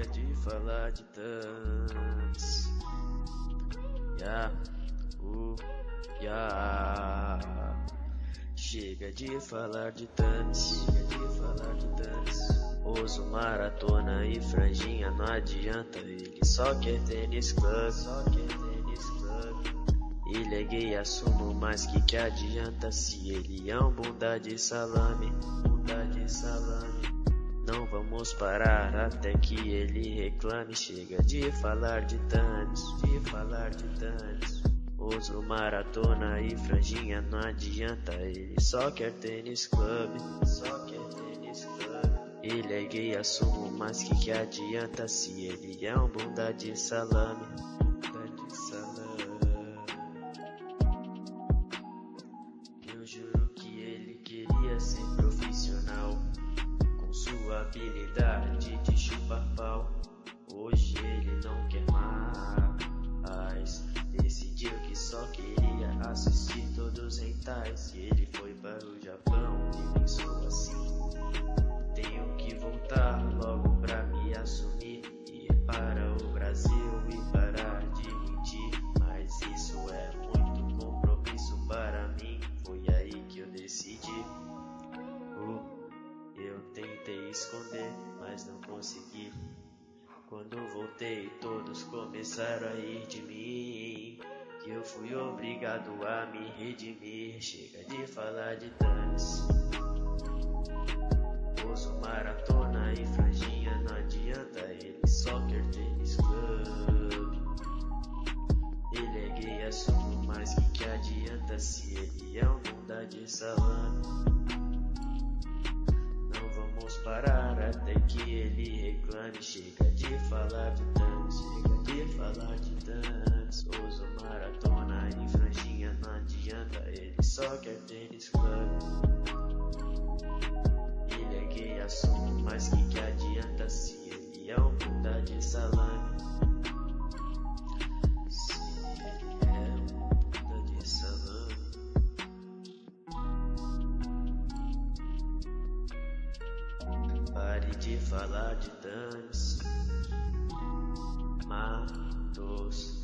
chega de falar de tantos. Chega de falar de tantos, chega de falar de tantos. Uso maratona e franjinha, não adianta, ele só quer tênis club, só quer tênis club. Ele é gay, assumo, mas que adianta se ele é um bunda de salame, bunda de salame. Não vamos parar até que ele reclame. Chega de falar de tantos, de falar de tantos. Uso maratona e franjinha, não adianta, ele só quer tênis club, só quer tênis club. Ele é gay, assumo, mas que adianta se ele é um bunda de salame, bunda de salame. Eu juro que ele queria ser profissional, com sua habilidade de chupar pau. Hoje ele não quer mais, decidiu que só queria assistir todos os hentais. E ele foi para o Japão e pensou assim: tenho que voltar logo pra me assumir, ir para o Brasil e parar de mentir. Mas isso é muito compromisso para mim. Foi aí que eu decidi. Eu tentei esconder, mas não consegui. Quando voltei, todos começaram a rir de mim, que eu fui obrigado a me redimir. Chega de falar de tantos. Uso maratona e franjinha, não adianta, ele só quer tênis club. Ele é gay, assumo, mas que adianta se ele é um bunda de salame. Não vamos parar até que ele reclame. Chega de falar de tantos, chega de falar de tantos. Uso maratona e franjinha, não adianta, ele só quer tênis club. Assumo, mas que adianta se ele é um bunda de salame? Se ele é um bunda de salame. Pare de falar de tantos, Matos.